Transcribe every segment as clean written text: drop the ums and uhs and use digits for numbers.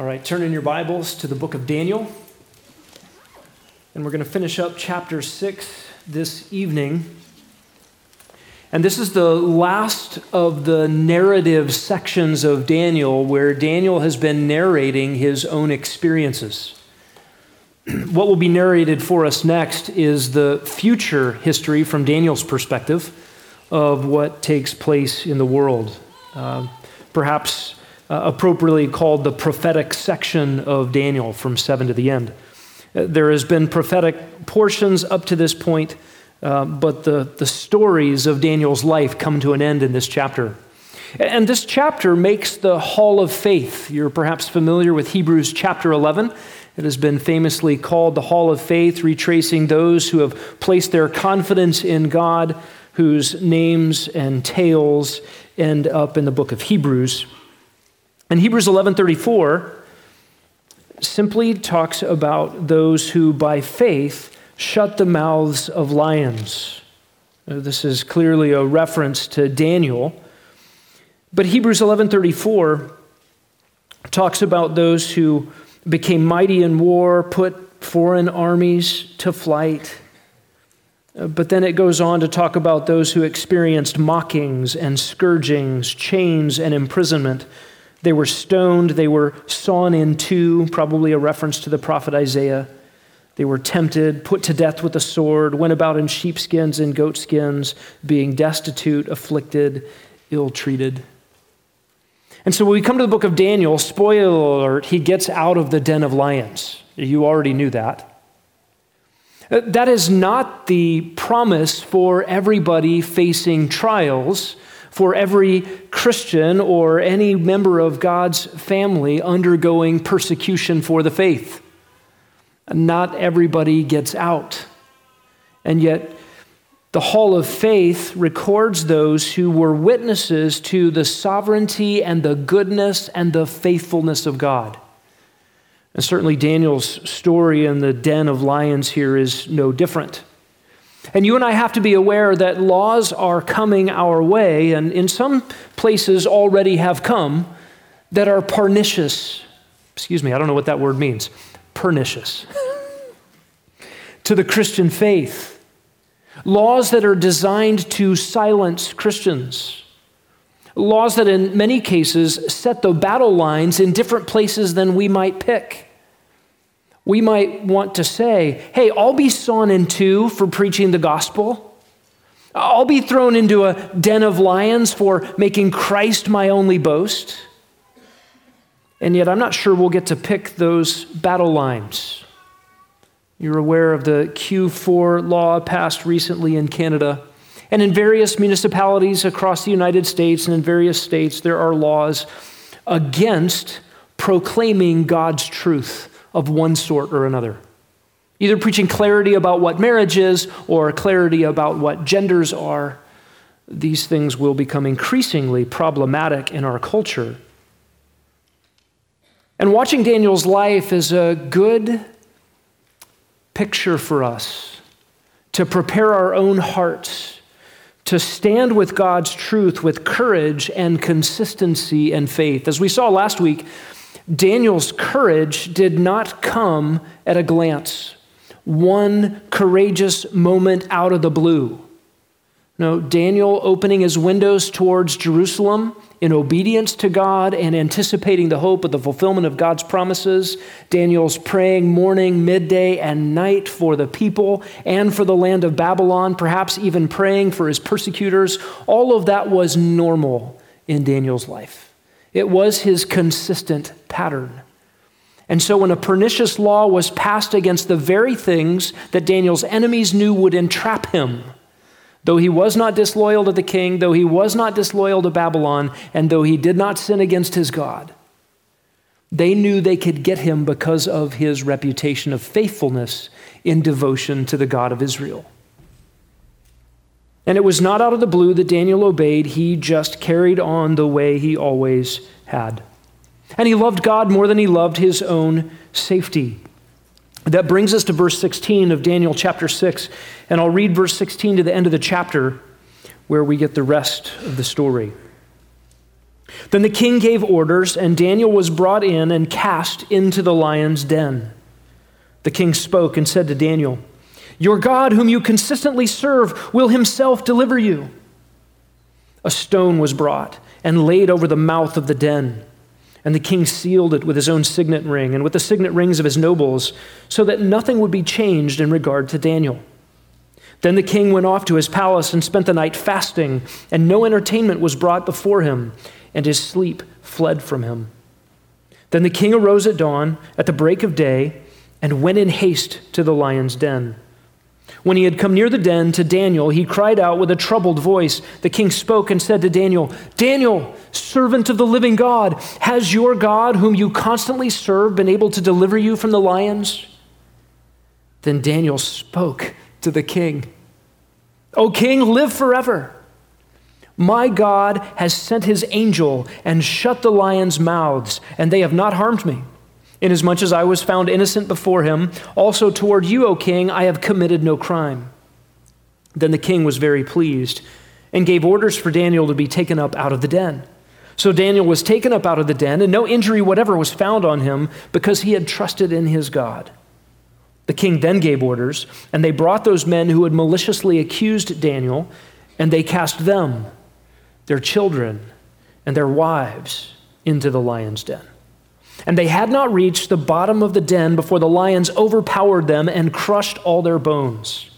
All right, turn in your Bibles to the book of Daniel. And we're going to finish up chapter 6 this evening. And this is the last of the narrative sections of Daniel where Daniel has been narrating his own experiences. What will be narrated for us next is the future history from Daniel's perspective of what takes place in the world. Perhaps appropriately called the prophetic section of Daniel from 7 to the end. There has been prophetic portions up to this point, but the stories of Daniel's life come to an end in this chapter. And this chapter makes the Hall of Faith. You're perhaps familiar with Hebrews chapter 11. It has been famously called the Hall of Faith, retracing those who have placed their confidence in God, whose names and tales end up in the book of Hebrews. And Hebrews 11:34 simply talks about those who by faith shut the mouths of lions. This is clearly a reference to Daniel. But Hebrews 11:34 talks about those who became mighty in war, put foreign armies to flight. But then it goes on to talk about those who experienced mockings and scourgings, chains and imprisonment. They were stoned, they were sawn in two, probably a reference to the prophet Isaiah. They were tempted, put to death with a sword, went about in sheepskins and goatskins, being destitute, afflicted, ill-treated. And so when we come to the book of Daniel, spoiler alert, he gets out of the den of lions. You already knew that. That is not the promise for everybody facing trials, for every Christian or any member of God's family undergoing persecution for the faith. Not everybody gets out. And yet, the Hall of Faith records those who were witnesses to the sovereignty and the goodness and the faithfulness of God. And certainly Daniel's story in the den of lions here is no different. And you and I have to be aware that laws are coming our way, and in some places already have come, that are pernicious. Excuse me, I don't know what that word means. Pernicious. To the Christian faith. Laws that are designed to silence Christians. Laws that in many cases set the battle lines in different places than we might pick. We might want to say, hey, I'll be sawn in two for preaching the gospel. I'll be thrown into a den of lions for making Christ my only boast. And yet I'm not sure we'll get to pick those battle lines. You're aware of the Q4 law passed recently in Canada. And in various municipalities across the United States and in various states, there are laws against proclaiming God's truth of one sort or another. Either preaching clarity about what marriage is or clarity about what genders are. These things will become increasingly problematic in our culture. And watching Daniel's life is a good picture for us to prepare our own hearts to stand with God's truth with courage and consistency and faith. As we saw last week, Daniel's courage did not come at a glance, one courageous moment out of the blue. No, Daniel opening his windows towards Jerusalem in obedience to God and anticipating the hope of the fulfillment of God's promises. Daniel's praying morning, midday, and night for the people and for the land of Babylon, perhaps even praying for his persecutors. All of that was normal in Daniel's life. It was his consistent pattern. And so when a pernicious law was passed against the very things that Daniel's enemies knew would entrap him, though he was not disloyal to the king, though he was not disloyal to Babylon, and though he did not sin against his God, they knew they could get him because of his reputation of faithfulness in devotion to the God of Israel. And it was not out of the blue that Daniel obeyed. He just carried on the way he always had. And he loved God more than he loved his own safety. That brings us to verse 16 of Daniel chapter 6, and I'll read verse 16 to the end of the chapter where we get the rest of the story. Then the king gave orders, and Daniel was brought in and cast into the lion's den. The king spoke and said to Daniel, "Your God, whom you consistently serve, will himself deliver you." A stone was brought and laid over the mouth of the den, and the king sealed it with his own signet ring and with the signet rings of his nobles, so that nothing would be changed in regard to Daniel. Then the king went off to his palace and spent the night fasting, and no entertainment was brought before him, and his sleep fled from him. Then the king arose at dawn, at the break of day, and went in haste to the lion's den. When he had come near the den to Daniel, he cried out with a troubled voice. The king spoke and said to Daniel, "Daniel, servant of the living God, has your God, whom you constantly serve, been able to deliver you from the lions?" Then Daniel spoke to the king, "O king, live forever. My God has sent his angel and shut the lions' mouths, and they have not harmed me, inasmuch as I was found innocent before him. Also toward you, O king, I have committed no crime." Then the king was very pleased and gave orders for Daniel to be taken up out of the den. So Daniel was taken up out of the den, and no injury whatever was found on him, because he had trusted in his God. The king then gave orders, and they brought those men who had maliciously accused Daniel, and they cast them, their children, and their wives into the lion's den. And they had not reached the bottom of the den before the lions overpowered them and crushed all their bones.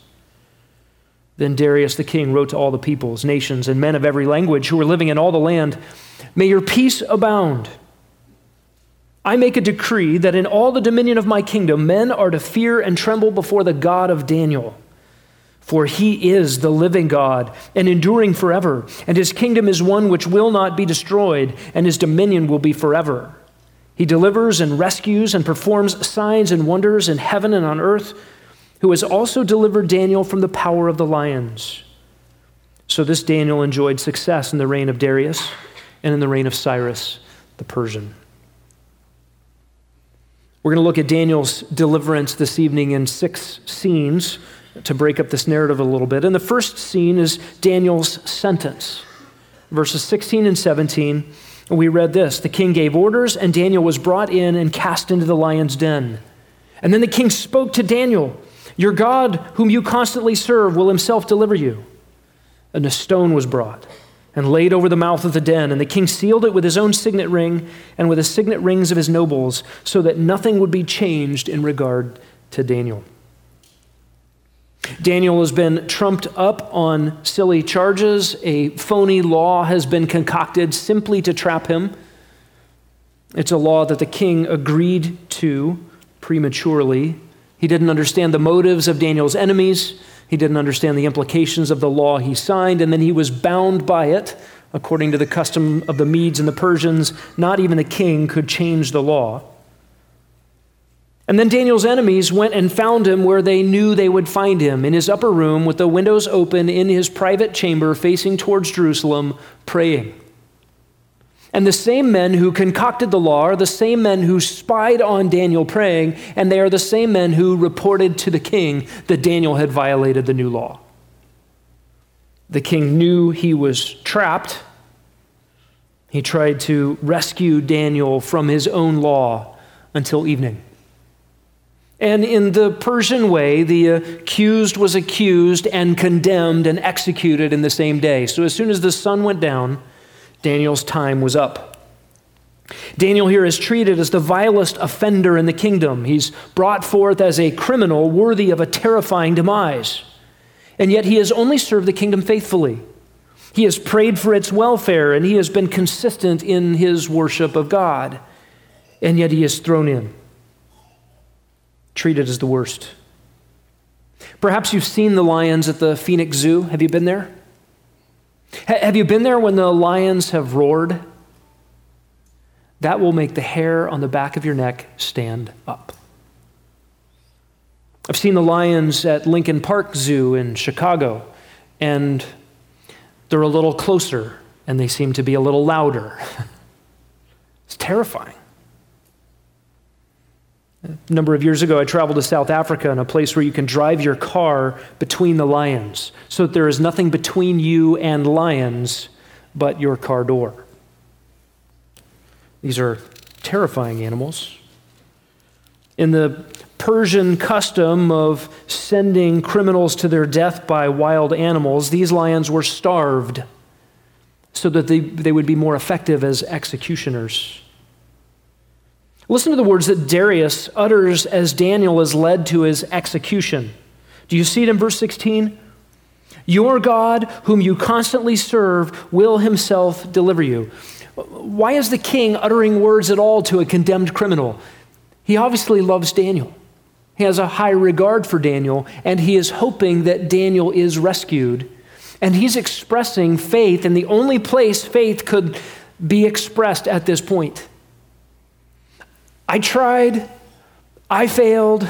Then Darius the king wrote to all the peoples, nations, and men of every language who were living in all the land, "May your peace abound. I make a decree that in all the dominion of my kingdom, men are to fear and tremble before the God of Daniel. For he is the living God and enduring forever, and his kingdom is one which will not be destroyed, and his dominion will be forever. He delivers and rescues and performs signs and wonders in heaven and on earth, who has also delivered Daniel from the power of the lions." So this Daniel enjoyed success in the reign of Darius and in the reign of Cyrus the Persian. We're going to look at Daniel's deliverance this evening in 6 scenes to break up this narrative a little bit. And the first scene is Daniel's sentence. Verses 16 and 17, and we read this: "The king gave orders, and Daniel was brought in and cast into the lion's den. And then the king spoke to Daniel, 'Your God, whom you constantly serve, will himself deliver you.' And a stone was brought and laid over the mouth of the den, and the king sealed it with his own signet ring and with the signet rings of his nobles, so that nothing would be changed in regard to Daniel." Daniel has been trumped up on silly charges. A phony law has been concocted simply to trap him. It's a law that the king agreed to prematurely. He didn't understand the motives of Daniel's enemies. He didn't understand the implications of the law he signed, and then he was bound by it, according to the custom of the Medes and the Persians. Not even the king could change the law. And then Daniel's enemies went and found him where they knew they would find him, in his upper room with the windows open, in his private chamber facing towards Jerusalem, praying. And the same men who concocted the law are the same men who spied on Daniel praying, and they are the same men who reported to the king that Daniel had violated the new law. The king knew he was trapped. He tried to rescue Daniel from his own law until evening. And in the Persian way, the accused was accused and condemned and executed in the same day. So as soon as the sun went down, Daniel's time was up. Daniel here is treated as the vilest offender in the kingdom. He's brought forth as a criminal worthy of a terrifying demise. And yet he has only served the kingdom faithfully. He has prayed for its welfare, and he has been consistent in his worship of God. And yet he is thrown in, treated as the worst. Perhaps you've seen the lions at the Phoenix Zoo. Have you been there? Have you been there when the lions have roared? That will make the hair on the back of your neck stand up. I've seen the lions at Lincoln Park Zoo in Chicago, and they're a little closer, and they seem to be a little louder. It's terrifying. A number of years ago, I traveled to South Africa, in a place where you can drive your car between the lions, so that there is nothing between you and lions but your car door. These are terrifying animals. In the Persian custom of sending criminals to their death by wild animals, these lions were starved so that they would be more effective as executioners. Listen to the words that Darius utters as Daniel is led to his execution. Do you see it in verse 16? Your God, whom you constantly serve, will himself deliver you. Why is the king uttering words at all to a condemned criminal? He obviously loves Daniel. He has a high regard for Daniel, and he is hoping that Daniel is rescued. And he's expressing faith, and the only place faith could be expressed at this point. I tried, I failed,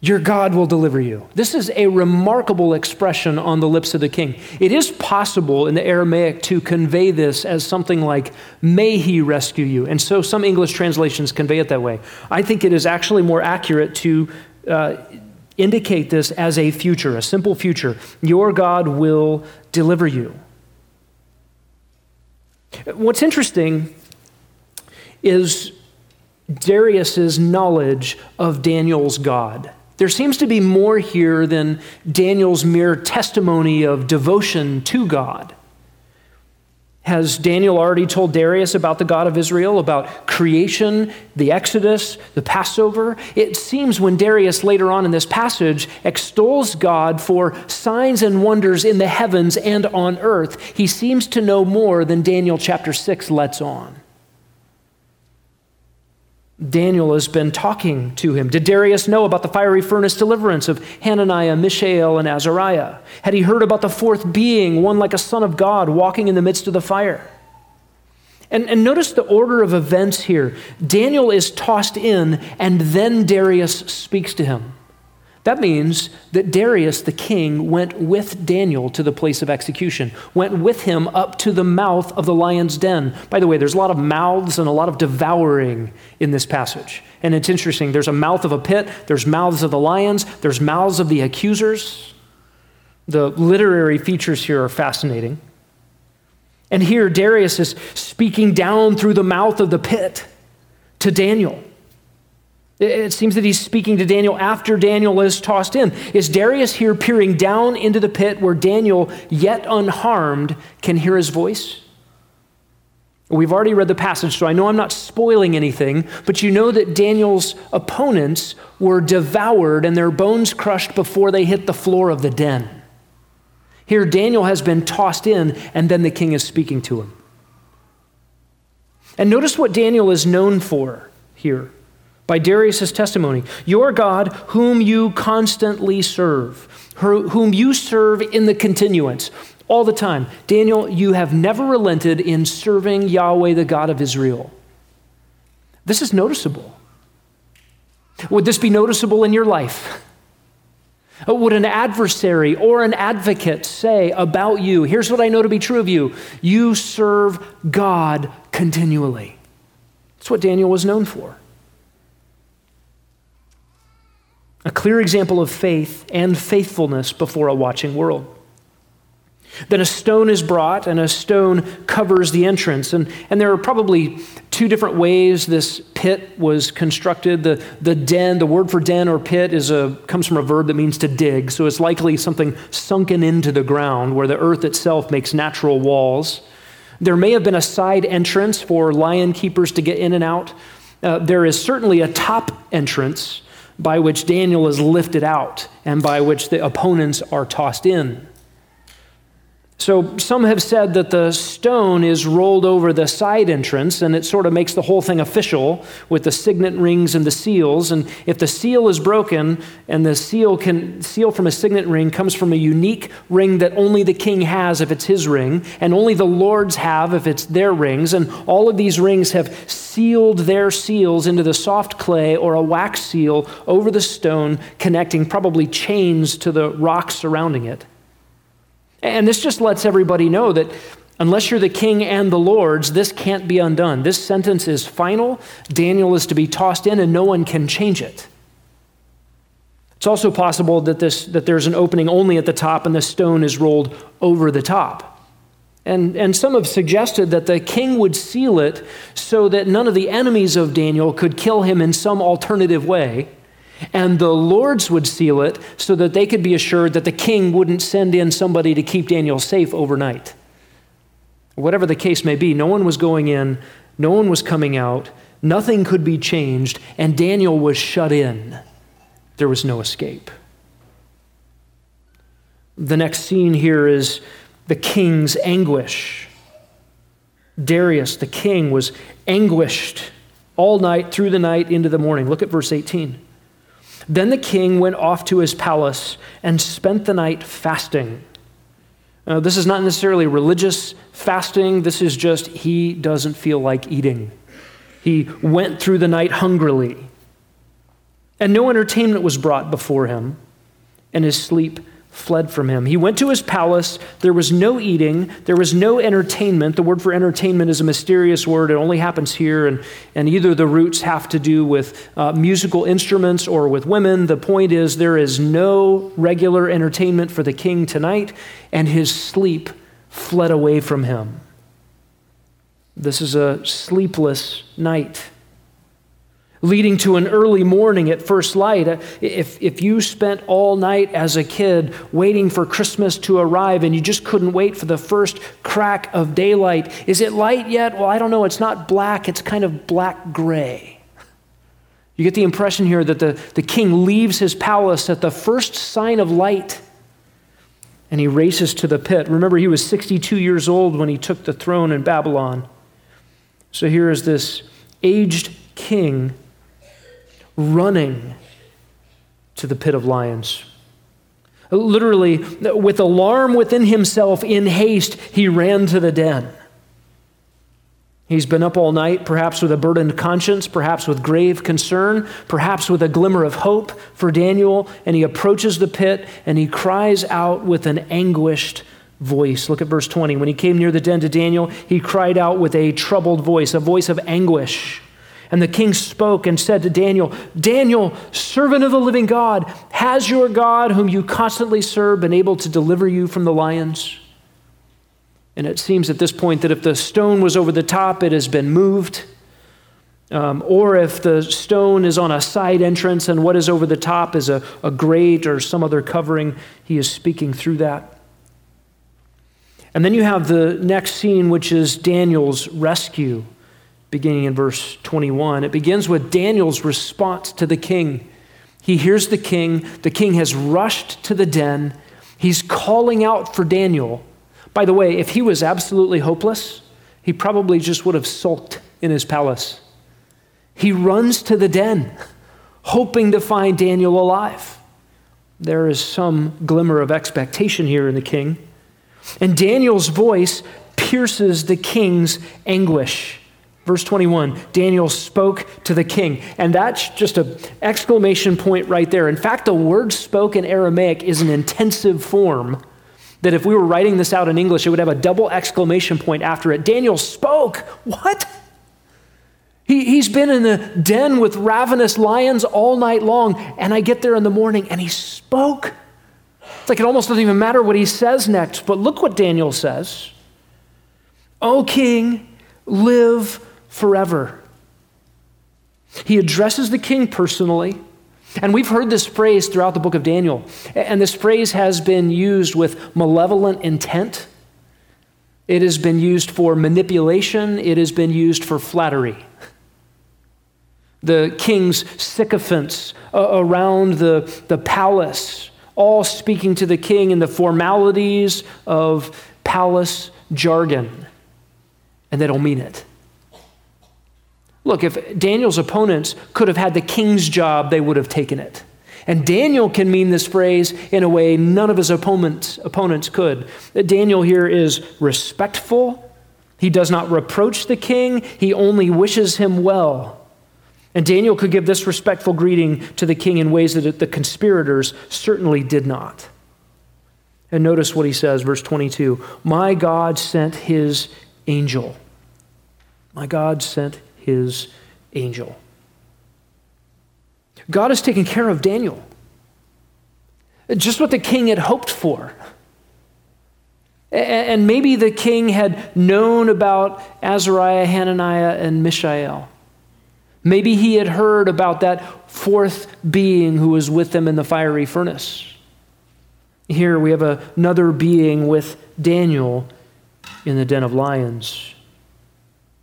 your God will deliver you. This is a remarkable expression on the lips of the king. It is possible in the Aramaic to convey this as something like, may he rescue you. And so some English translations convey it that way. I think it is actually more accurate to indicate this as a future, a simple future. Your God will deliver you. What's interesting is Darius's knowledge of Daniel's God. There seems to be more here than Daniel's mere testimony of devotion to God. Has Daniel already told Darius about the God of Israel, about creation, the Exodus, the Passover? It seems when Darius later on in this passage extols God for signs and wonders in the heavens and on earth, he seems to know more than Daniel chapter 6 lets on. Daniel has been talking to him. Did Darius know about the fiery furnace deliverance of Hananiah, Mishael, and Azariah? Had he heard about the fourth being, one like a son of God, walking in the midst of the fire? And notice the order of events here. Daniel is tossed in, and then Darius speaks to him. That means that Darius, the king, went with Daniel to the place of execution, went with him up to the mouth of the lion's den. By the way, there's a lot of mouths and a lot of devouring in this passage. And it's interesting, there's a mouth of a pit, there's mouths of the lions, there's mouths of the accusers. The literary features here are fascinating. And here, Darius is speaking down through the mouth of the pit to Daniel. It seems that he's speaking to Daniel after Daniel is tossed in. Is Darius here peering down into the pit where Daniel, yet unharmed, can hear his voice? We've already read the passage, so I know I'm not spoiling anything, but you know that Daniel's opponents were devoured and their bones crushed before they hit the floor of the den. Here, Daniel has been tossed in, and then the king is speaking to him. And notice what Daniel is known for here. By Darius' testimony, your God, whom you constantly serve, whom you serve in the continuance, all the time. Daniel, you have never relented in serving Yahweh, the God of Israel. This is noticeable. Would this be noticeable in your life? Would an adversary or an advocate say about you, here's what I know to be true of you, you serve God continually. That's what Daniel was known for. A clear example of faith and faithfulness before a watching world. Then a stone is brought, and a stone covers the entrance. And there are probably two different ways this pit was constructed. The den, the word for den or pit comes from a verb that means to dig. So it's likely something sunken into the ground where the earth itself makes natural walls. There may have been a side entrance for lion keepers to get in and out. There is certainly a top entrance by which Daniel is lifted out and by which the opponents are tossed in. So some have said that the stone is rolled over the side entrance and it sort of makes the whole thing official with the signet rings and the seals. And if the seal is broken and the seal from a signet ring comes from a unique ring that only the king has if it's his ring and only the lords have if it's their rings. And all of these rings have sealed their seals into the soft clay or a wax seal over the stone, connecting probably chains to the rocks surrounding it. And this just lets everybody know that unless you're the king and the lords, this can't be undone. This sentence is final. Daniel is to be tossed in and no one can change it. It's also possible that there's an opening only at the top and the stone is rolled over the top. And some have suggested that the king would seal it so that none of the enemies of Daniel could kill him in some alternative way, and the lords would seal it so that they could be assured that the king wouldn't send in somebody to keep Daniel safe overnight. Whatever the case may be, no one was going in, no one was coming out, nothing could be changed, and Daniel was shut in. There was no escape. The next scene here is the king's anguish. Darius, the king, was anguished all night, through the night, into the morning. Look at verse 18. Then the king went off to his palace and spent the night fasting. Now, this is not necessarily religious fasting. This is just he doesn't feel like eating. He went through the night hungrily. And no entertainment was brought before him, and his sleep fled from him. He went to his palace. There was no eating. There was no entertainment. The word for entertainment is a mysterious word. It only happens here, and either the roots have to do with musical instruments or with women. The point is there is no regular entertainment for the king tonight, and his sleep fled away from him. This is a sleepless night, leading to an early morning at first light. If you spent all night as a kid waiting for Christmas to arrive and you just couldn't wait for the first crack of daylight, is it light yet? Well, I don't know. It's not black. It's kind of black-gray. You get the impression here that the king leaves his palace at the first sign of light and he races to the pit. Remember, he was 62 years old when he took the throne in Babylon. So here is this aged king running to the pit of lions. Literally, with alarm within himself, in haste, he ran to the den. He's been up all night, perhaps with a burdened conscience, perhaps with grave concern, perhaps with a glimmer of hope for Daniel, and he approaches the pit and he cries out with an anguished voice. Look at verse 20. When he came near the den to Daniel, he cried out with a troubled voice, a voice of anguish. And the king spoke and said to Daniel, "Daniel, servant of the living God, has your God, whom you constantly serve, been able to deliver you from the lions?" And it seems at this point that if the stone was over the top, it has been moved. Or if the stone is on a side entrance and what is over the top is a grate or some other covering, he is speaking through that. And then you have the next scene, which is Daniel's rescue. Beginning in verse 21, it begins with Daniel's response to the king. He hears the king. The king has rushed to the den. He's calling out for Daniel. By the way, if he was absolutely hopeless, he probably just would have sulked in his palace. He runs to the den, hoping to find Daniel alive. There is some glimmer of expectation here in the king. And Daniel's voice pierces the king's anguish. Verse 21, Daniel spoke to the king. And that's just an exclamation point right there. In fact, the word spoke in Aramaic is an intensive form that if we were writing this out in English, it would have a double exclamation point after it. Daniel spoke. What? He's been in the den with ravenous lions all night long, and I get there in the morning, and he spoke. It's like it almost doesn't even matter what he says next, but look what Daniel says. "O king, live forever." He addresses the king personally, and we've heard this phrase throughout the book of Daniel, and this phrase has been used with malevolent intent. It has been used for manipulation. It has been used for flattery. The king's sycophants around the palace, all speaking to the king in the formalities of palace jargon, and they don't mean it. Look, if Daniel's opponents could have had the king's job, they would have taken it. And Daniel can mean this phrase in a way none of his opponents could. Daniel here is respectful. He does not reproach the king. He only wishes him well. And Daniel could give this respectful greeting to the king in ways that the conspirators certainly did not. And notice what he says, verse 22, "My God sent his angel." My God sent his angel. God has taken care of Daniel. Just what the king had hoped for. And maybe the king had known about Azariah, Hananiah, and Mishael. Maybe he had heard about that fourth being who was with them in the fiery furnace. Here we have another being with Daniel in the den of lions.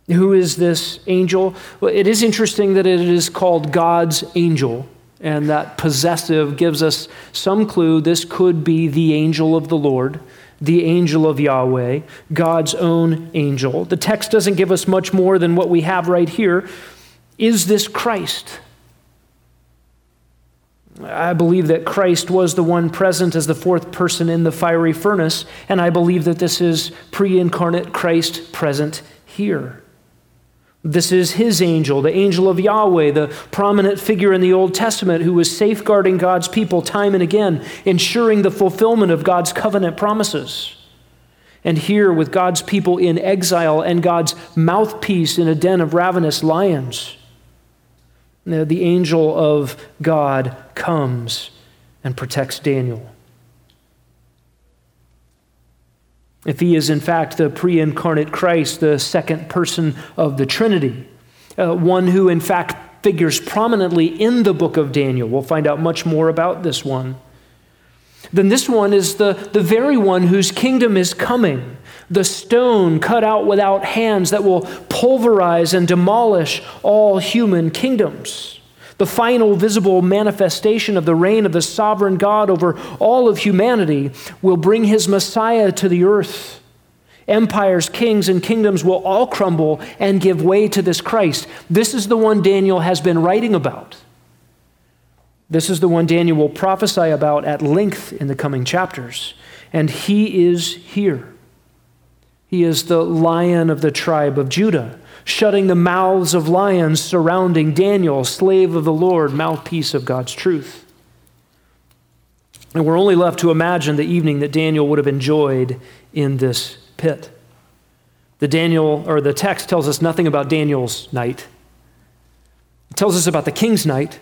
Who is this angel? Well, it is interesting that it is called God's angel, and that possessive gives us some clue. This could be the angel of the Lord, the angel of Yahweh, God's own angel. The text doesn't give us much more than what we have right here. Is this Christ? I believe that Christ was the one present as the fourth person in the fiery furnace, and I believe that this is pre-incarnate Christ present here. This is his angel, the angel of Yahweh, the prominent figure in the Old Testament who was safeguarding God's people time and again, ensuring the fulfillment of God's covenant promises. And here with God's people in exile and God's mouthpiece in a den of ravenous lions, the angel of God comes and protects Daniel. If he is in fact the pre-incarnate Christ, the second person of the Trinity, one who in fact figures prominently in the book of Daniel, we'll find out much more about this one, then this one is the very one whose kingdom is coming, the stone cut out without hands that will pulverize and demolish all human kingdoms, the final visible manifestation of the reign of the sovereign God over all of humanity will bring his Messiah to the earth. Empires, kings, and kingdoms will all crumble and give way to this Christ. This is the one Daniel has been writing about. This is the one Daniel will prophesy about at length in the coming chapters. And he is here. He is the lion of the tribe of Judah, shutting the mouths of lions surrounding Daniel, slave of the Lord, mouthpiece of God's truth. And we're only left to imagine the evening that Daniel would have enjoyed in this pit. The text tells us nothing about Daniel's night. It tells us about the king's night.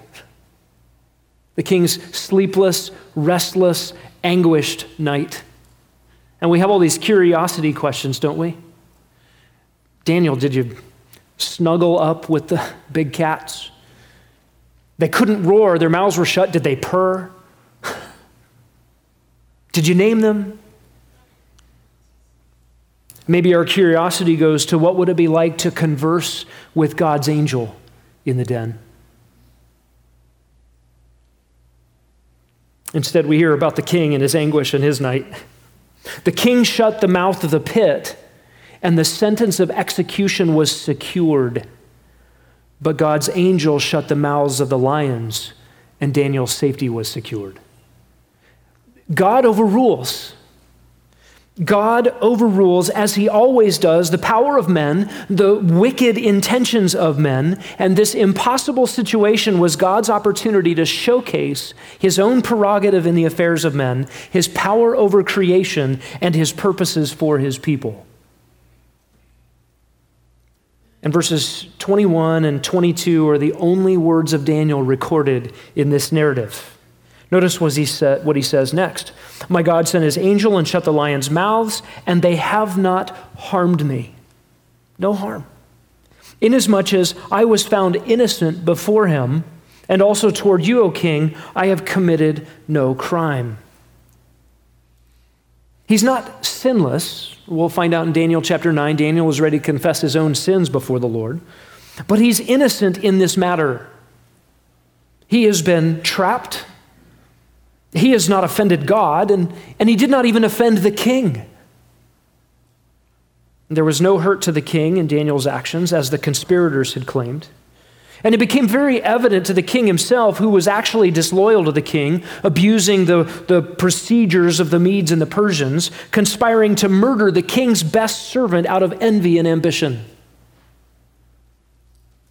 The king's sleepless, restless, anguished night. And we have all these curiosity questions, don't we? Daniel, did you snuggle up with the big cats? They couldn't roar, their mouths were shut. Did they purr? Did you name them? Maybe our curiosity goes to what would it be like to converse with God's angel in the den? Instead, we hear about the king and his anguish and his night. The king shut the mouth of the pit, and the sentence of execution was secured. But God's angel shut the mouths of the lions, and Daniel's safety was secured. God overrules. God overrules, as he always does, the power of men, the wicked intentions of men, and this impossible situation was God's opportunity to showcase his own prerogative in the affairs of men, his power over creation, and his purposes for his people. And verses 21 and 22 are the only words of Daniel recorded in this narrative. Notice what he says next. My God sent his angel and shut the lions' mouths, and they have not harmed me. No harm. Inasmuch as I was found innocent before him, and also toward you, O king, I have committed no crime. He's not sinless. We'll find out in Daniel chapter 9, Daniel was ready to confess his own sins before the Lord. But he's innocent in this matter. He has been trapped. He has not offended God, and he did not even offend the king. There was no hurt to the king in Daniel's actions, as the conspirators had claimed. And it became very evident to the king himself, who was actually disloyal to the king, abusing the procedures of the Medes and the Persians, conspiring to murder the king's best servant out of envy and ambition.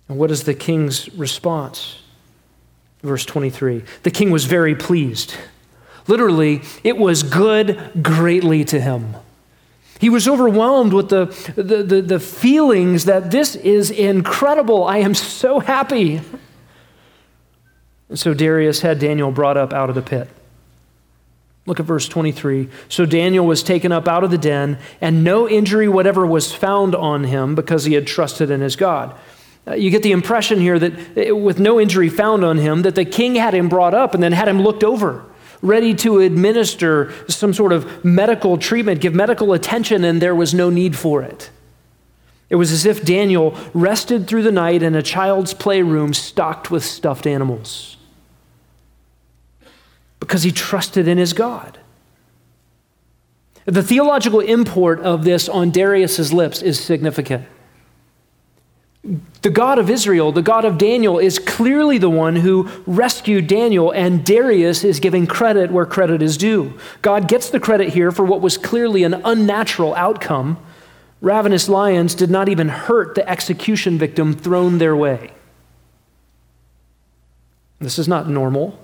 And what is the king's response? Verse 23, the king was very pleased. Literally, it was good greatly to him. He was overwhelmed with the feelings that this is incredible. I am so happy. And so Darius had Daniel brought up out of the pit. Look at verse 23. So Daniel was taken up out of the den, and no injury whatever was found on him because he had trusted in his God. You get the impression here that with no injury found on him, that the king had him brought up and then had him looked over, ready to administer some sort of medical treatment, give medical attention, and there was no need for it. It was as if Daniel rested through the night in a child's playroom stocked with stuffed animals, because he trusted in his God. The theological import of this on Darius's lips is significant. The God of Israel, the God of Daniel, is clearly the one who rescued Daniel, and Darius is giving credit where credit is due. God gets the credit here for what was clearly an unnatural outcome. Ravenous lions did not even hurt the execution victim thrown their way. This is not normal.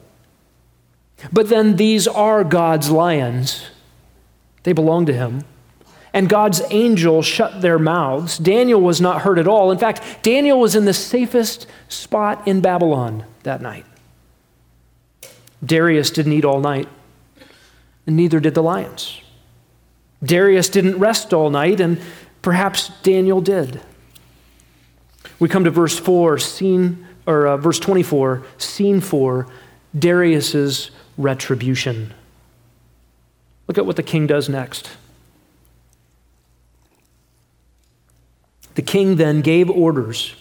But then these are God's lions. They belong to him. And God's angel shut their mouths. Daniel was not hurt at all. In fact, Daniel was in the safest spot in Babylon that night. Darius didn't eat all night, and neither did the lions. Darius didn't rest all night, and perhaps Daniel did. We come to verse 24, scene 4, Darius's retribution. Look at what the king does next. The king then gave orders,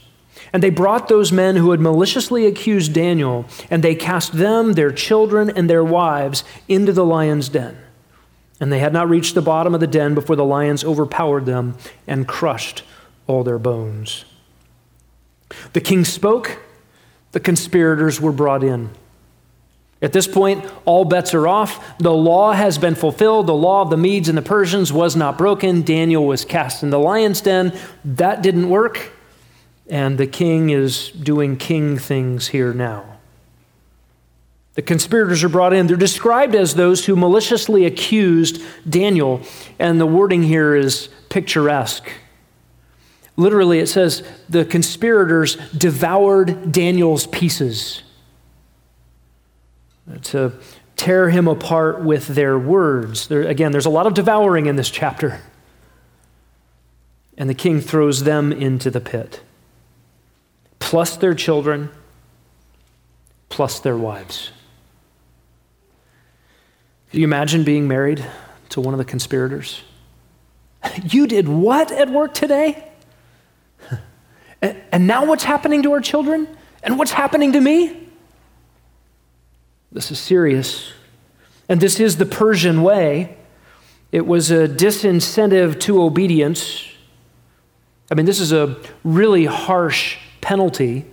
and they brought those men who had maliciously accused Daniel, and they cast them, their children, and their wives into the lion's den. And they had not reached the bottom of the den before the lions overpowered them and crushed all their bones. The king spoke, the conspirators were brought in. At this point, all bets are off. The law has been fulfilled. The law of the Medes and the Persians was not broken. Daniel was cast in the lion's den. That didn't work. And the king is doing king things here now. The conspirators are brought in. They're described as those who maliciously accused Daniel. And the wording here is picturesque. Literally, it says the conspirators devoured Daniel's pieces, to tear him apart with their words. There's a lot of devouring in this chapter. And the king throws them into the pit, plus their children, plus their wives. Can you imagine being married to one of the conspirators? You did what at work today? And now what's happening to our children? And what's happening to me? This is serious. And this is the Persian way. It was a disincentive to obedience. I mean, this is a really harsh penalty.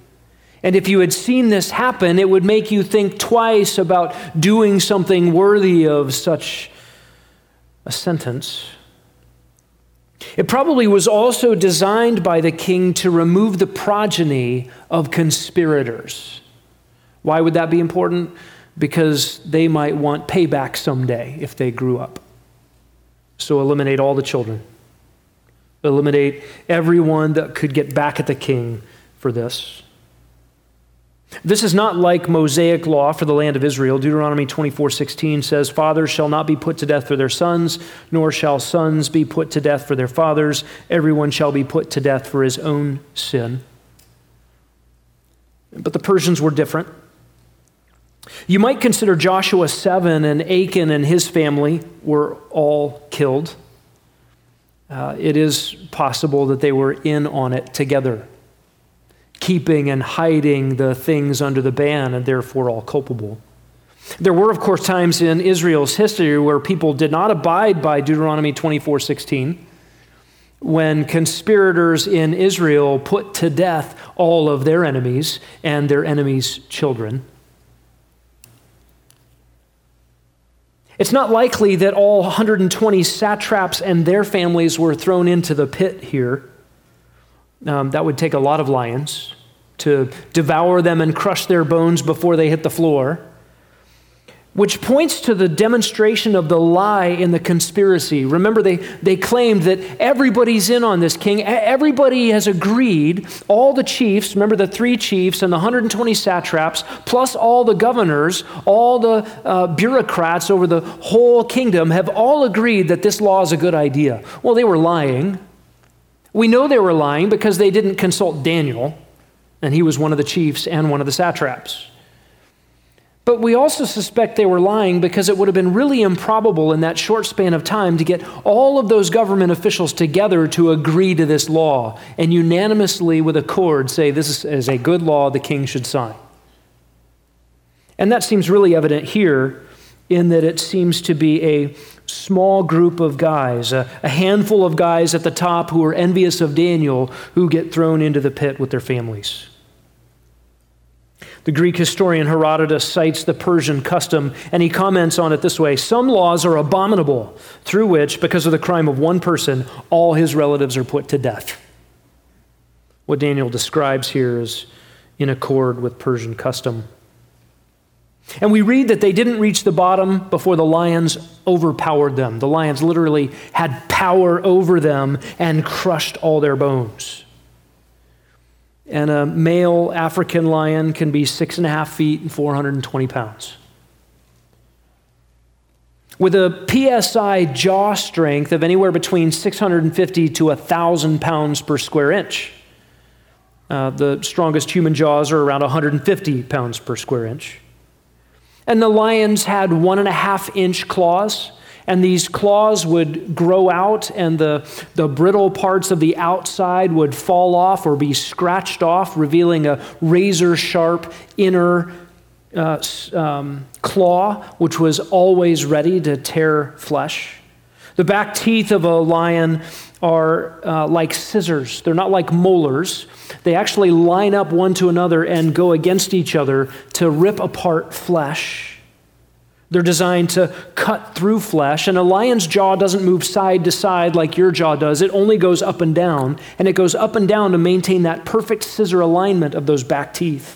And if you had seen this happen, it would make you think twice about doing something worthy of such a sentence. It probably was also designed by the king to remove the progeny of conspirators. Why would that be important? Because they might want payback someday if they grew up. So eliminate all the children. Eliminate everyone that could get back at the king for this. This is not like Mosaic law for the land of Israel. Deuteronomy 24:16 says, fathers shall not be put to death for their sons, nor shall sons be put to death for their fathers. Everyone shall be put to death for his own sin. But the Persians were different. You might consider Joshua 7 and Achan and his family were all killed. It is possible that they were in on it together, keeping and hiding the things under the ban and therefore all culpable. There were, of course, times in Israel's history where people did not abide by Deuteronomy 24:16, when conspirators in Israel put to death all of their enemies and their enemies' children. It's not likely that all 120 satraps and their families were thrown into the pit here. That would take a lot of lions to devour them and crush their bones before they hit the floor. which points to the demonstration of the lie in the conspiracy. Remember, they claimed that everybody's in on this, king. Everybody has agreed, all the chiefs, remember the 3 chiefs and the 120 satraps, plus all the governors, all the bureaucrats over the whole kingdom have all agreed that this law is a good idea. Well, they were lying. We know they were lying because they didn't consult Daniel, and he was one of the chiefs and one of the satraps. But we also suspect they were lying because it would have been really improbable in that short span of time to get all of those government officials together to agree to this law and unanimously with accord say this is a good law the king should sign. And that seems really evident here in that it seems to be a small group of guys, a handful of guys at the top who are envious of Daniel who get thrown into the pit with their families. The Greek historian Herodotus cites the Persian custom, and he comments on it this way: some laws are abominable, through which, because of the crime of one person, all his relatives are put to death. What Daniel describes here is in accord with Persian custom. And we read that they didn't reach the bottom before the lions overpowered them. The lions literally had power over them and crushed all their bones. And a male African lion can be 6.5 feet and 420 pounds. With a PSI jaw strength of anywhere between 650 to 1,000 pounds per square inch. The strongest human jaws are around 150 pounds per square inch. And the lions had 1.5-inch claws. And these claws would grow out and the brittle parts of the outside would fall off or be scratched off, revealing a razor-sharp inner claw, which was always ready to tear flesh. The back teeth of a lion are like scissors. They're not like molars. They actually line up one to another and go against each other to rip apart flesh. They're designed to cut through flesh, and a lion's jaw doesn't move side to side like your jaw does. It only goes up and down, and it goes up and down to maintain that perfect scissor alignment of those back teeth.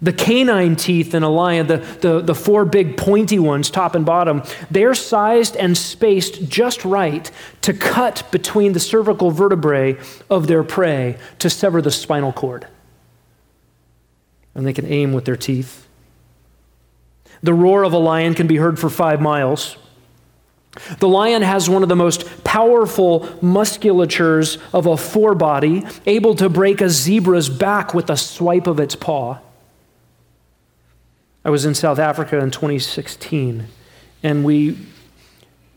The canine teeth in a lion, the 4 big pointy ones, top and bottom, they're sized and spaced just right to cut between the cervical vertebrae of their prey to sever the spinal cord. And they can aim with their teeth. The roar of a lion can be heard for 5 miles. The lion has one of the most powerful musculatures of a forebody, able to break a zebra's back with a swipe of its paw. I was in South Africa in 2016, and we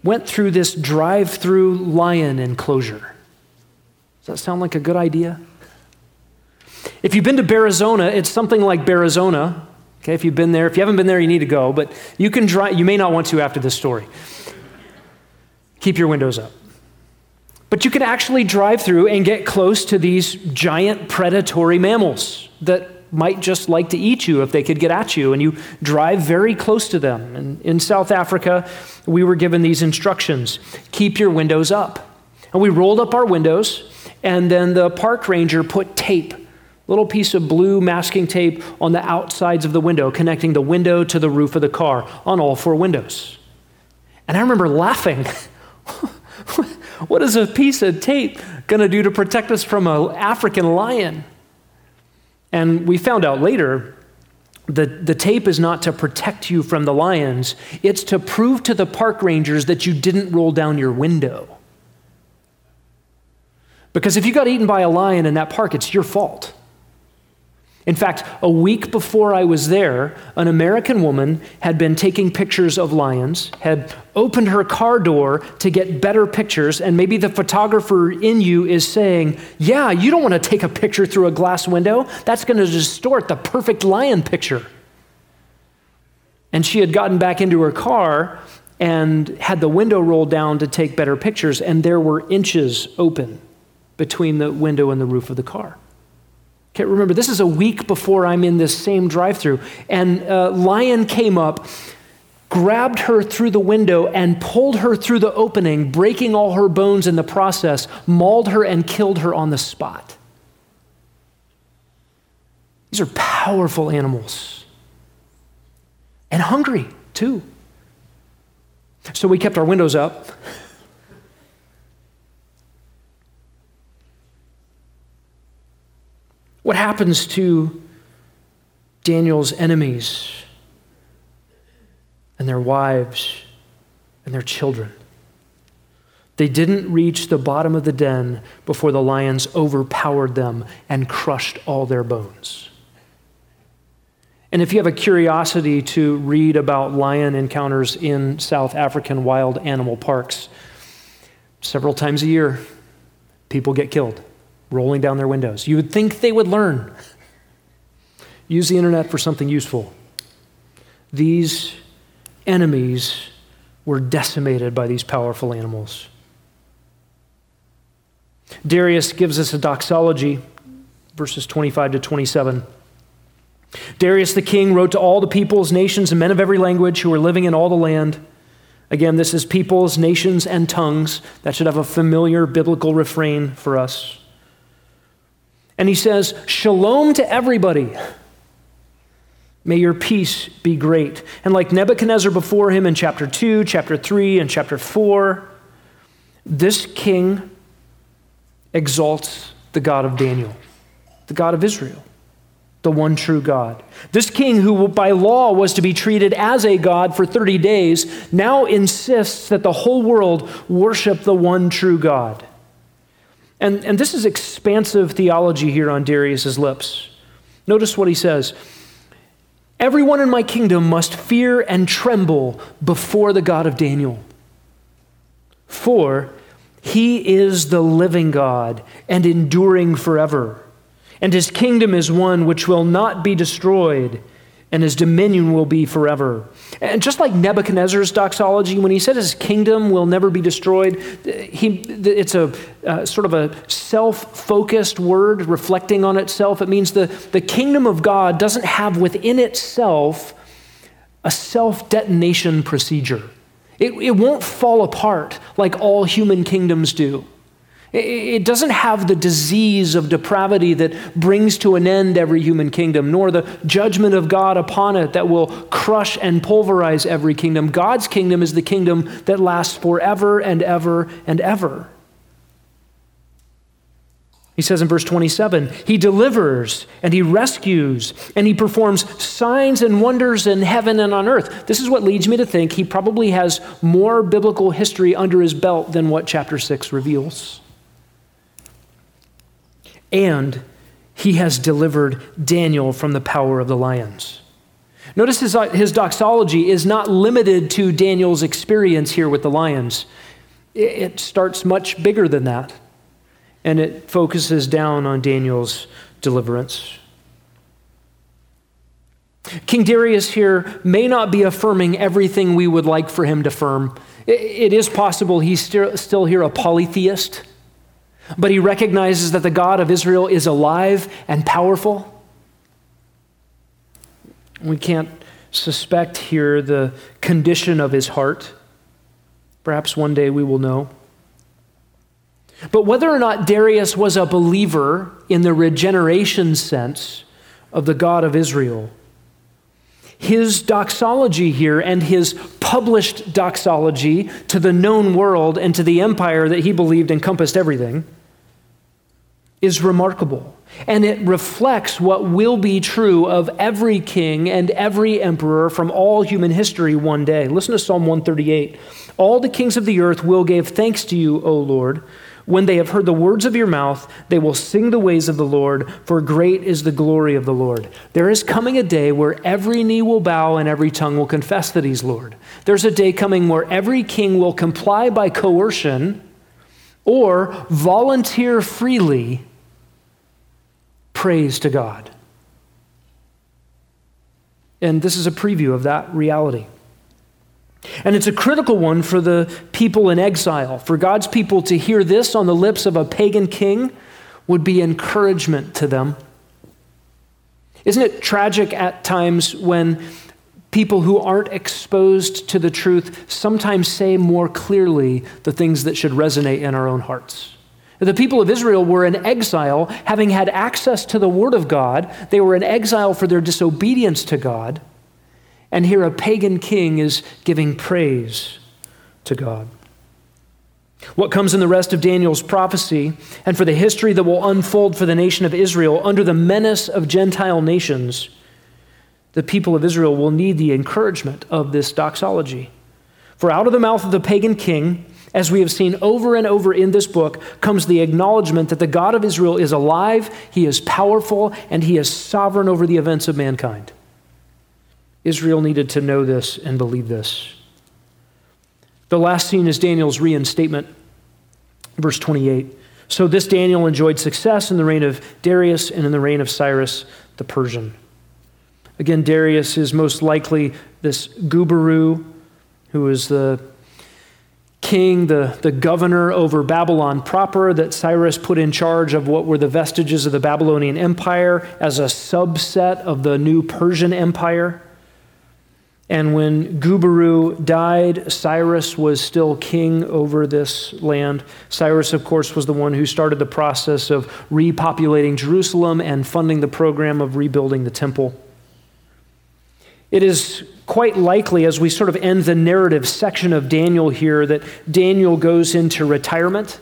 went through this drive-through lion enclosure. Does that sound like a good idea? If you've been to Berazona, it's something like Berazona. Okay, if you've been there, if you haven't been there, you need to go, but you can drive, you may not want to after this story. Keep your windows up. But you can actually drive through and get close to these giant predatory mammals that might just like to eat you if they could get at you, and you drive very close to them. And in South Africa, we were given these instructions: keep your windows up. And we rolled up our windows, and then the park ranger put tape, little piece of blue masking tape, on the outsides of the window, connecting the window to the roof of the car on all 4 windows. And I remember laughing. What is a piece of tape gonna do to protect us from an African lion? And we found out later that the tape is not to protect you from the lions, it's to prove to the park rangers that you didn't roll down your window. Because if you got eaten by a lion in that park, it's your fault. In fact, a week before I was there, an American woman had been taking pictures of lions, had opened her car door to get better pictures, and maybe the photographer in you is saying, yeah, you don't want to take a picture through a glass window. That's going to distort the perfect lion picture. And she had gotten back into her car and had the window rolled down to take better pictures, and there were inches open between the window and the roof of the car. Okay, remember, this is a week before I'm in this same drive-thru, and a lion came up, grabbed her through the window, and pulled her through the opening, breaking all her bones in the process, mauled her and killed her on the spot. These are powerful animals. and hungry too. So we kept our windows up. What happens to Daniel's enemies and their wives and their children? They didn't reach the bottom of the den before the lions overpowered them and crushed all their bones. And if you have a curiosity to read about lion encounters in South African wild animal parks, several times a year, people get killed, rolling down their windows. You would think they would learn. Use the internet for something useful. These enemies were decimated by these powerful animals. Darius gives us a doxology, verses 25 to 27. Darius the king wrote to all the peoples, nations, and men of every language who were living in all the land. Again, this is peoples, nations, and tongues. That should have a familiar biblical refrain for us. And he says, "Shalom to everybody. May your peace be great." And like Nebuchadnezzar before him in chapter 2, chapter 3, and chapter 4, this king exalts the God of Daniel, the God of Israel, the one true God. This king, who by law was to be treated as a god for 30 days, now insists that the whole world worship the one true God. And this is expansive theology here on Darius's lips. Notice what he says. "Everyone in my kingdom must fear and tremble before the God of Daniel, for he is the living God and enduring forever. And his kingdom is one which will not be destroyed, and his dominion will be forever." And just like Nebuchadnezzar's doxology, when he said his kingdom will never be destroyed, it's a sort of a self-focused word reflecting on itself. It means the kingdom of God doesn't have within itself a self-detonation procedure. It won't fall apart like all human kingdoms do. It doesn't have the disease of depravity that brings to an end every human kingdom, nor the judgment of God upon it that will crush and pulverize every kingdom. God's kingdom is the kingdom that lasts forever and ever and ever. He says in verse 27, "He delivers and he rescues and he performs signs and wonders in heaven and on earth." This is what leads me to think he probably has more biblical history under his belt than what chapter 6 reveals. And he has delivered Daniel from the power of the lions. Notice his doxology is not limited to Daniel's experience here with the lions. It starts much bigger than that, and it focuses down on Daniel's deliverance. King Darius here may not be affirming everything we would like for him to affirm. It is possible he's still here a polytheist, but he recognizes that the God of Israel is alive and powerful. We can't suspect here the condition of his heart. Perhaps one day we will know. But whether or not Darius was a believer in the regeneration sense of the God of Israel, his doxology here and his published doxology to the known world and to the empire that he believed encompassed everything is remarkable. And it reflects what will be true of every king and every emperor from all human history one day. Listen to Psalm 138. "All the kings of the earth will give thanks to you, O Lord. When they have heard the words of your mouth, they will sing the ways of the Lord, for great is the glory of the Lord." There is coming a day where every knee will bow and every tongue will confess that he's Lord. There's a day coming where every king will comply by coercion or volunteer freely praise to God. And this is a preview of that reality. And it's a critical one for the people in exile. For God's people to hear this on the lips of a pagan king would be encouragement to them. Isn't it tragic at times when people who aren't exposed to the truth sometimes say more clearly the things that should resonate in our own hearts? The people of Israel were in exile, having had access to the Word of God. They were in exile for their disobedience to God. And here a pagan king is giving praise to God. What comes in the rest of Daniel's prophecy and for the history that will unfold for the nation of Israel under the menace of Gentile nations, the people of Israel will need the encouragement of this doxology. For out of the mouth of the pagan king, as we have seen over and over in this book, comes the acknowledgement that the God of Israel is alive, he is powerful, and he is sovereign over the events of mankind. Israel needed to know this and believe this. The last scene is Daniel's reinstatement, verse 28. So this Daniel enjoyed success in the reign of Darius and in the reign of Cyrus the Persian. Again, Darius is most likely this Gubaru, who is the king, the governor over Babylon proper that Cyrus put in charge of what were the vestiges of the Babylonian Empire as a subset of the new Persian Empire. And when Gubaru died, Cyrus was still king over this land. Cyrus, of course, was the one who started the process of repopulating Jerusalem and funding the program of rebuilding the temple. It is quite likely, as we sort of end the narrative section of Daniel here, that Daniel goes into retirement.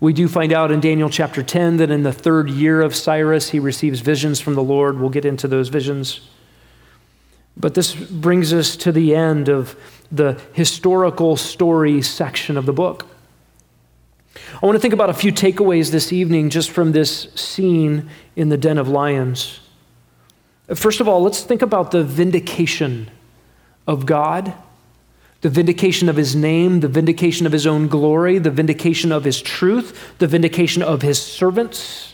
We do find out in Daniel chapter 10 that in the third year of Cyrus, he receives visions from the Lord. We'll get into those visions. But this brings us to the end of the historical story section of the book. I want to think about a few takeaways this evening just from this scene in the den of lions. First of all, let's think about the vindication of God, the vindication of his name, the vindication of his own glory, the vindication of his truth, the vindication of his servants.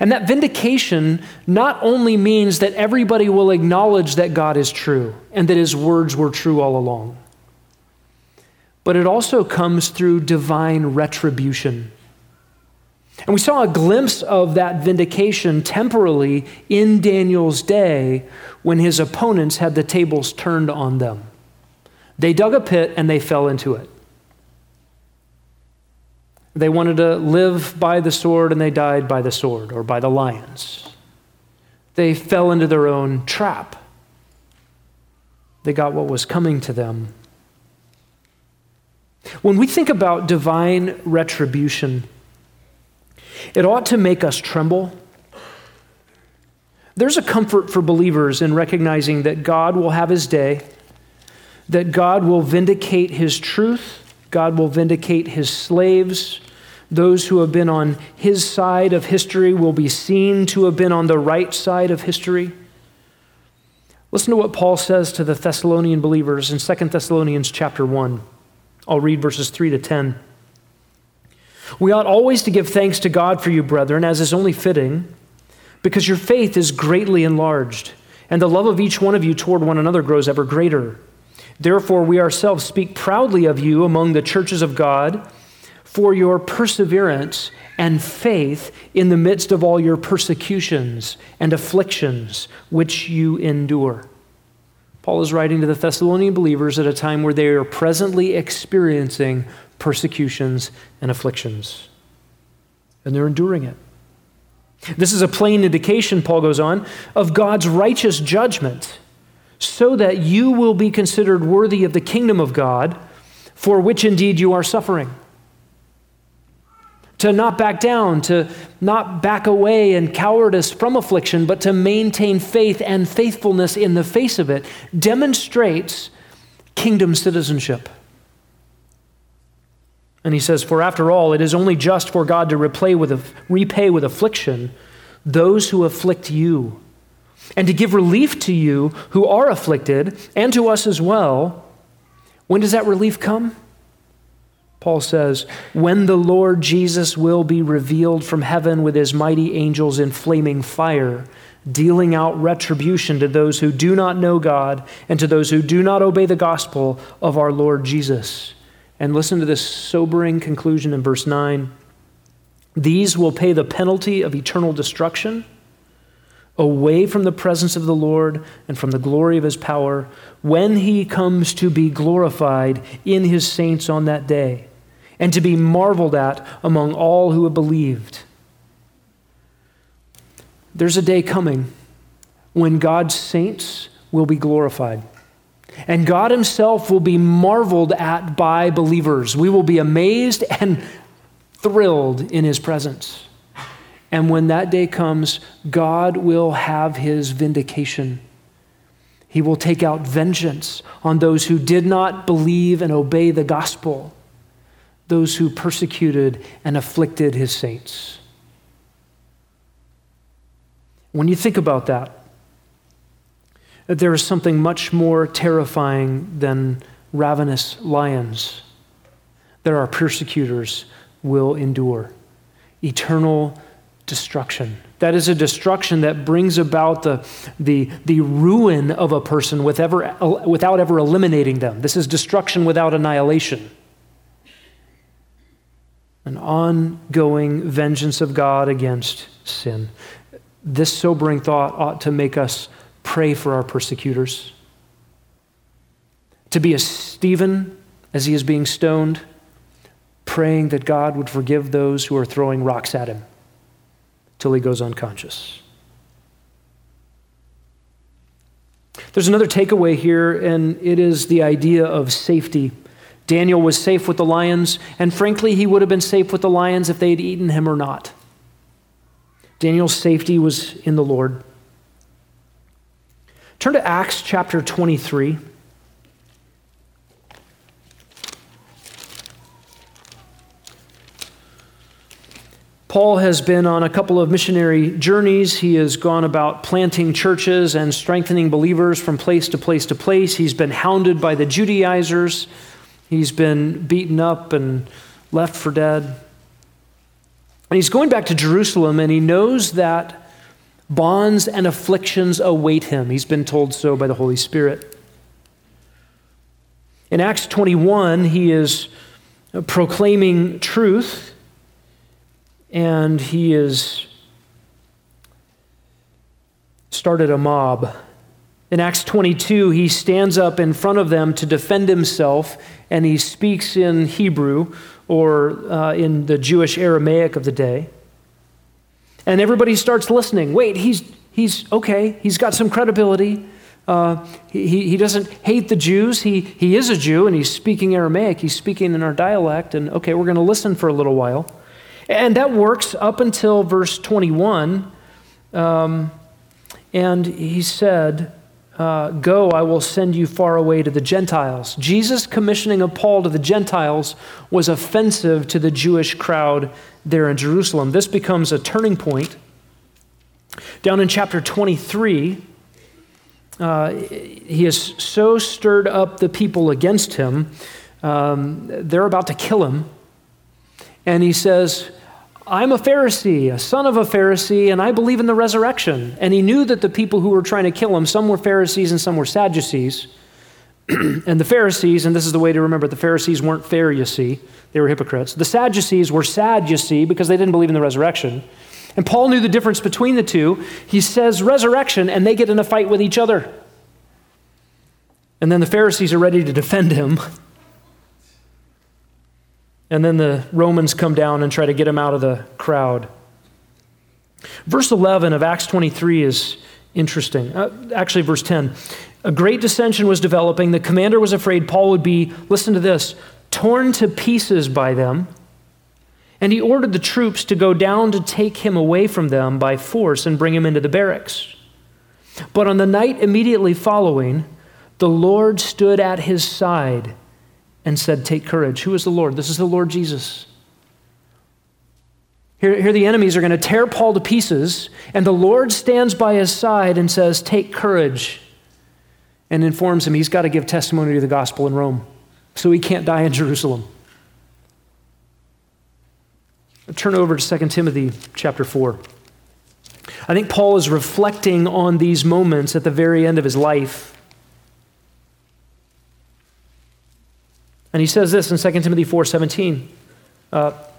And that vindication not only means that everybody will acknowledge that God is true and that his words were true all along, but it also comes through divine retribution. And we saw a glimpse of that vindication temporally in Daniel's day when his opponents had the tables turned on them. They dug a pit and they fell into it. They wanted to live by the sword and they died by the sword or by the lions. They fell into their own trap. They got what was coming to them. When we think about divine retribution, it ought to make us tremble. There's a comfort for believers in recognizing that God will have his day, that God will vindicate his truth, God will vindicate his slaves. Those who have been on his side of history will be seen to have been on the right side of history. Listen to what Paul says to the Thessalonian believers in 2 Thessalonians chapter 1. I'll read verses 3 to 10. We ought always to give thanks to God for you, brethren, as is only fitting, because your faith is greatly enlarged, and the love of each one of you toward one another grows ever greater. Therefore, we ourselves speak proudly of you among the churches of God for your perseverance and faith in the midst of all your persecutions and afflictions which you endure. Paul is writing to the Thessalonian believers at a time where they are presently experiencing persecutions and afflictions, and they're enduring it. This is a plain indication, Paul goes on, of God's righteous judgment, so that you will be considered worthy of the kingdom of God, for which indeed you are suffering. To not back down, to not back away in cowardice from affliction, but to maintain faith and faithfulness in the face of it, demonstrates kingdom citizenship. And he says, for after all, it is only just for God to repay with affliction those who afflict you, and to give relief to you who are afflicted, and to us as well. When does that relief come? Paul says, when the Lord Jesus will be revealed from heaven with his mighty angels in flaming fire, dealing out retribution to those who do not know God and to those who do not obey the gospel of our Lord Jesus. And listen to this sobering conclusion in verse 9. These will pay the penalty of eternal destruction, away from the presence of the Lord and from the glory of his power, when he comes to be glorified in his saints on that day, and to be marveled at among all who have believed. There's a day coming when God's saints will be glorified. And God himself will be marveled at by believers. We will be amazed and thrilled in his presence. And when that day comes, God will have his vindication. He will take out vengeance on those who did not believe and obey the gospel, those who persecuted and afflicted his saints. When you think about that there is something much more terrifying than ravenous lions that our persecutors will endure. Eternal destruction. That is a destruction that brings about the ruin of a person without ever eliminating them. This is destruction without annihilation. An ongoing vengeance of God against sin. This sobering thought ought to make us pray for our persecutors. To be as Stephen as he is being stoned, praying that God would forgive those who are throwing rocks at him till he goes unconscious. There's another takeaway here, and it is the idea of safety. Daniel was safe with the lions, and frankly, he would have been safe with the lions if they had eaten him or not. Daniel's safety was in the Lord. Turn to Acts chapter 23. Paul has been on a couple of missionary journeys. He has gone about planting churches and strengthening believers from place to place to place. He's been hounded by the Judaizers. He's been beaten up and left for dead. And he's going back to Jerusalem, and he knows that bonds and afflictions await him. He's been told so by the Holy Spirit. In Acts 21, he is proclaiming truth, and he is started a mob. In Acts 22, he stands up in front of them to defend himself, and he speaks in Hebrew or in the Jewish Aramaic of the day. And everybody starts listening. Wait, he's okay. He's got some credibility. He doesn't hate the Jews. He is a Jew, and he's speaking Aramaic. He's speaking in our dialect, and okay, we're going to listen for a little while. And that works up until verse 21. And he said, go, I will send you far away to the Gentiles. Jesus' commissioning of Paul to the Gentiles was offensive to the Jewish crowd there in Jerusalem. This becomes a turning point. Down in chapter 23, he has so stirred up the people against him, they're about to kill him. And he says, I'm a Pharisee, a son of a Pharisee, and I believe in the resurrection. And he knew that the people who were trying to kill him, some were Pharisees and some were Sadducees. And the Pharisees, and this is the way to remember, the Pharisees weren't fair, you see. They were hypocrites. The Sadducees were sad, you see, because they didn't believe in the resurrection. And Paul knew the difference between the two. He says resurrection, and they get in a fight with each other. And then the Pharisees are ready to defend him. And then the Romans come down and try to get him out of the crowd. Verse 11 of Acts 23 is interesting. Actually, verse 10. A great dissension was developing. The commander was afraid Paul would be, listen to this, torn to pieces by them. And he ordered the troops to go down to take him away from them by force and bring him into the barracks. But on the night immediately following, the Lord stood at his side and said, take courage. Who is the Lord? This is the Lord Jesus. Here the enemies are going to tear Paul to pieces, and the Lord stands by his side and says, take courage, and informs him he's got to give testimony to the gospel in Rome, so he can't die in Jerusalem. I'll turn over to 2 Timothy chapter 4. I think Paul is reflecting on these moments at the very end of his life. And he says this in 2 Timothy 4:17.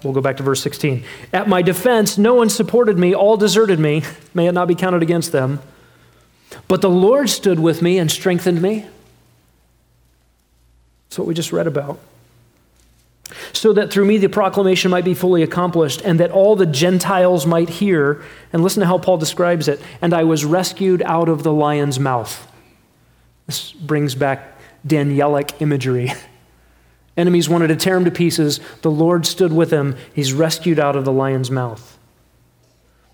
We'll go back to verse 16. At my defense, no one supported me, all deserted me. May it not be counted against them. But the Lord stood with me and strengthened me. That's what we just read about. So that through me the proclamation might be fully accomplished, and that all the Gentiles might hear. And listen to how Paul describes it. And I was rescued out of the lion's mouth. This brings back Danielic imagery. Enemies wanted to tear him to pieces. The Lord stood with him. He's rescued out of the lion's mouth.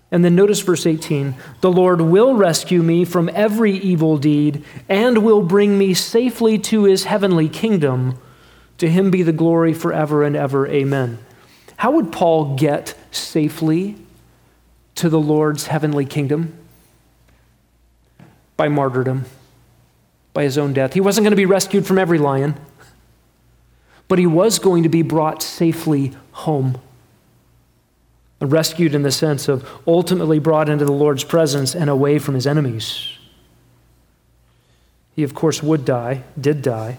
And then notice verse 18. The Lord will rescue me from every evil deed and will bring me safely to his heavenly kingdom. To him be the glory forever and ever. Amen. How would Paul get safely to the Lord's heavenly kingdom? By martyrdom, by his own death. He wasn't going to be rescued from every lion, but he was going to be brought safely home. Rescued in the sense of ultimately brought into the Lord's presence and away from his enemies. He, of course, would die, did die.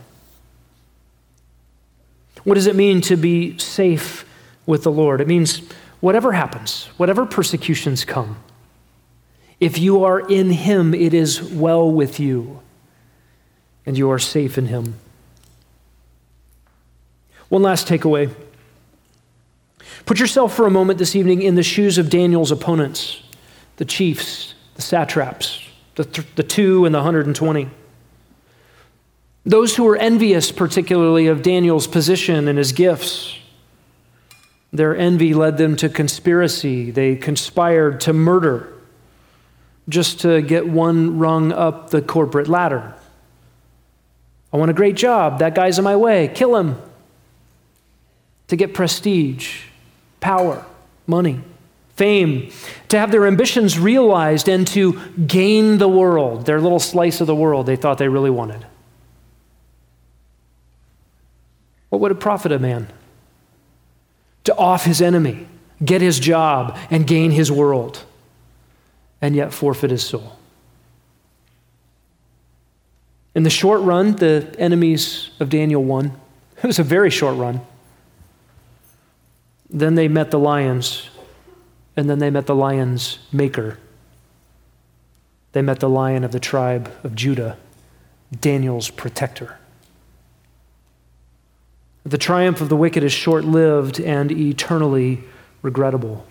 What does it mean to be safe with the Lord? It means whatever happens, whatever persecutions come, if you are in him, it is well with you, and you are safe in him. One last takeaway. Put yourself for a moment this evening in the shoes of Daniel's opponents, the chiefs, the satraps, the 2 and the 120. Those who were envious, particularly of Daniel's position and his gifts. Their envy led them to conspiracy. They conspired to murder just to get one rung up the corporate ladder. I want a great job. That guy's in my way. Kill him. To get prestige, power, money, fame, to have their ambitions realized and to gain the world, their little slice of the world they thought they really wanted. What would it profit a man? To off his enemy, get his job, and gain his world, and yet forfeit his soul. In the short run, the enemies of Daniel won. It was a very short run. Then they met the lions, and then they met the lion's maker. They met the lion of the tribe of Judah, Daniel's protector. The triumph of the wicked is short-lived and eternally regrettable.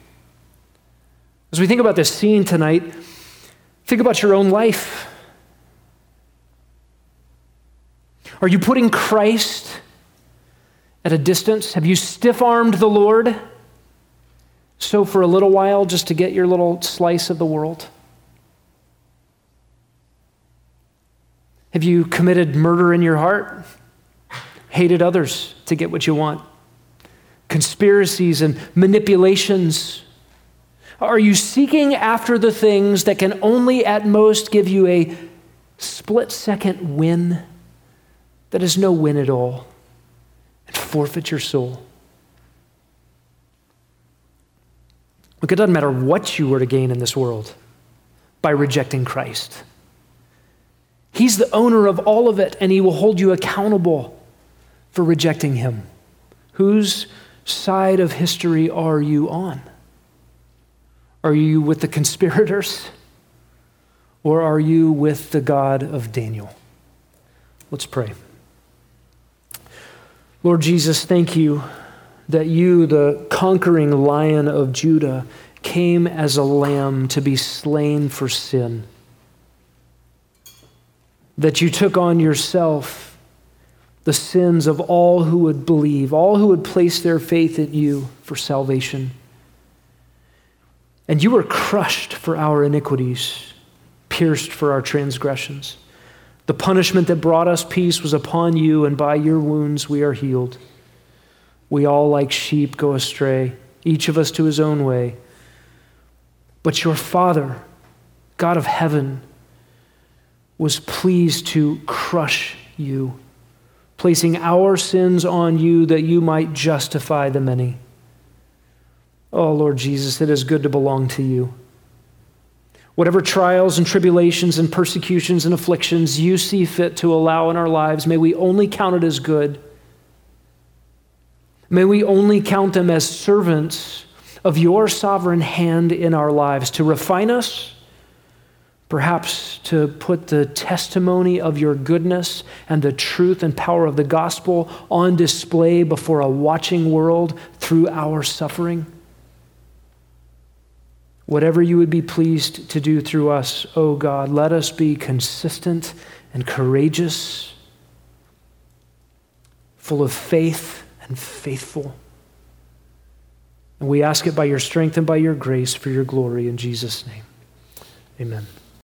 As we think about this scene tonight, think about your own life. Are you putting Christ at a distance? Have you stiff-armed the Lord so for a little while just to get your little slice of the world? Have you committed murder in your heart? Hated others to get what you want? Conspiracies and manipulations? Are you seeking after the things that can only at most give you a split-second win that is no win at all? Forfeit your soul. Look, it doesn't matter what you were to gain in this world by rejecting Christ. He's the owner of all of it, and he will hold you accountable for rejecting him. Whose side of history are you on? Are you with the conspirators, or are you with the God of Daniel? Let's pray. Lord Jesus, thank you that you, the conquering lion of Judah, came as a lamb to be slain for sin. That you took on yourself the sins of all who would believe, all who would place their faith in you for salvation. And you were crushed for our iniquities, pierced for our transgressions. The punishment that brought us peace was upon you, and by your wounds we are healed. We all, like sheep, go astray, each of us to his own way. But your Father, God of heaven, was pleased to crush you, placing our sins on you that you might justify the many. Oh, Lord Jesus, it is good to belong to you. Whatever trials and tribulations and persecutions and afflictions you see fit to allow in our lives, may we only count it as good. May we only count them as servants of your sovereign hand in our lives to refine us, perhaps to put the testimony of your goodness and the truth and power of the gospel on display before a watching world through our suffering. Whatever you would be pleased to do through us, O God, let us be consistent and courageous, full of faith and faithful. And we ask it by your strength and by your grace for your glory in Jesus' name. Amen.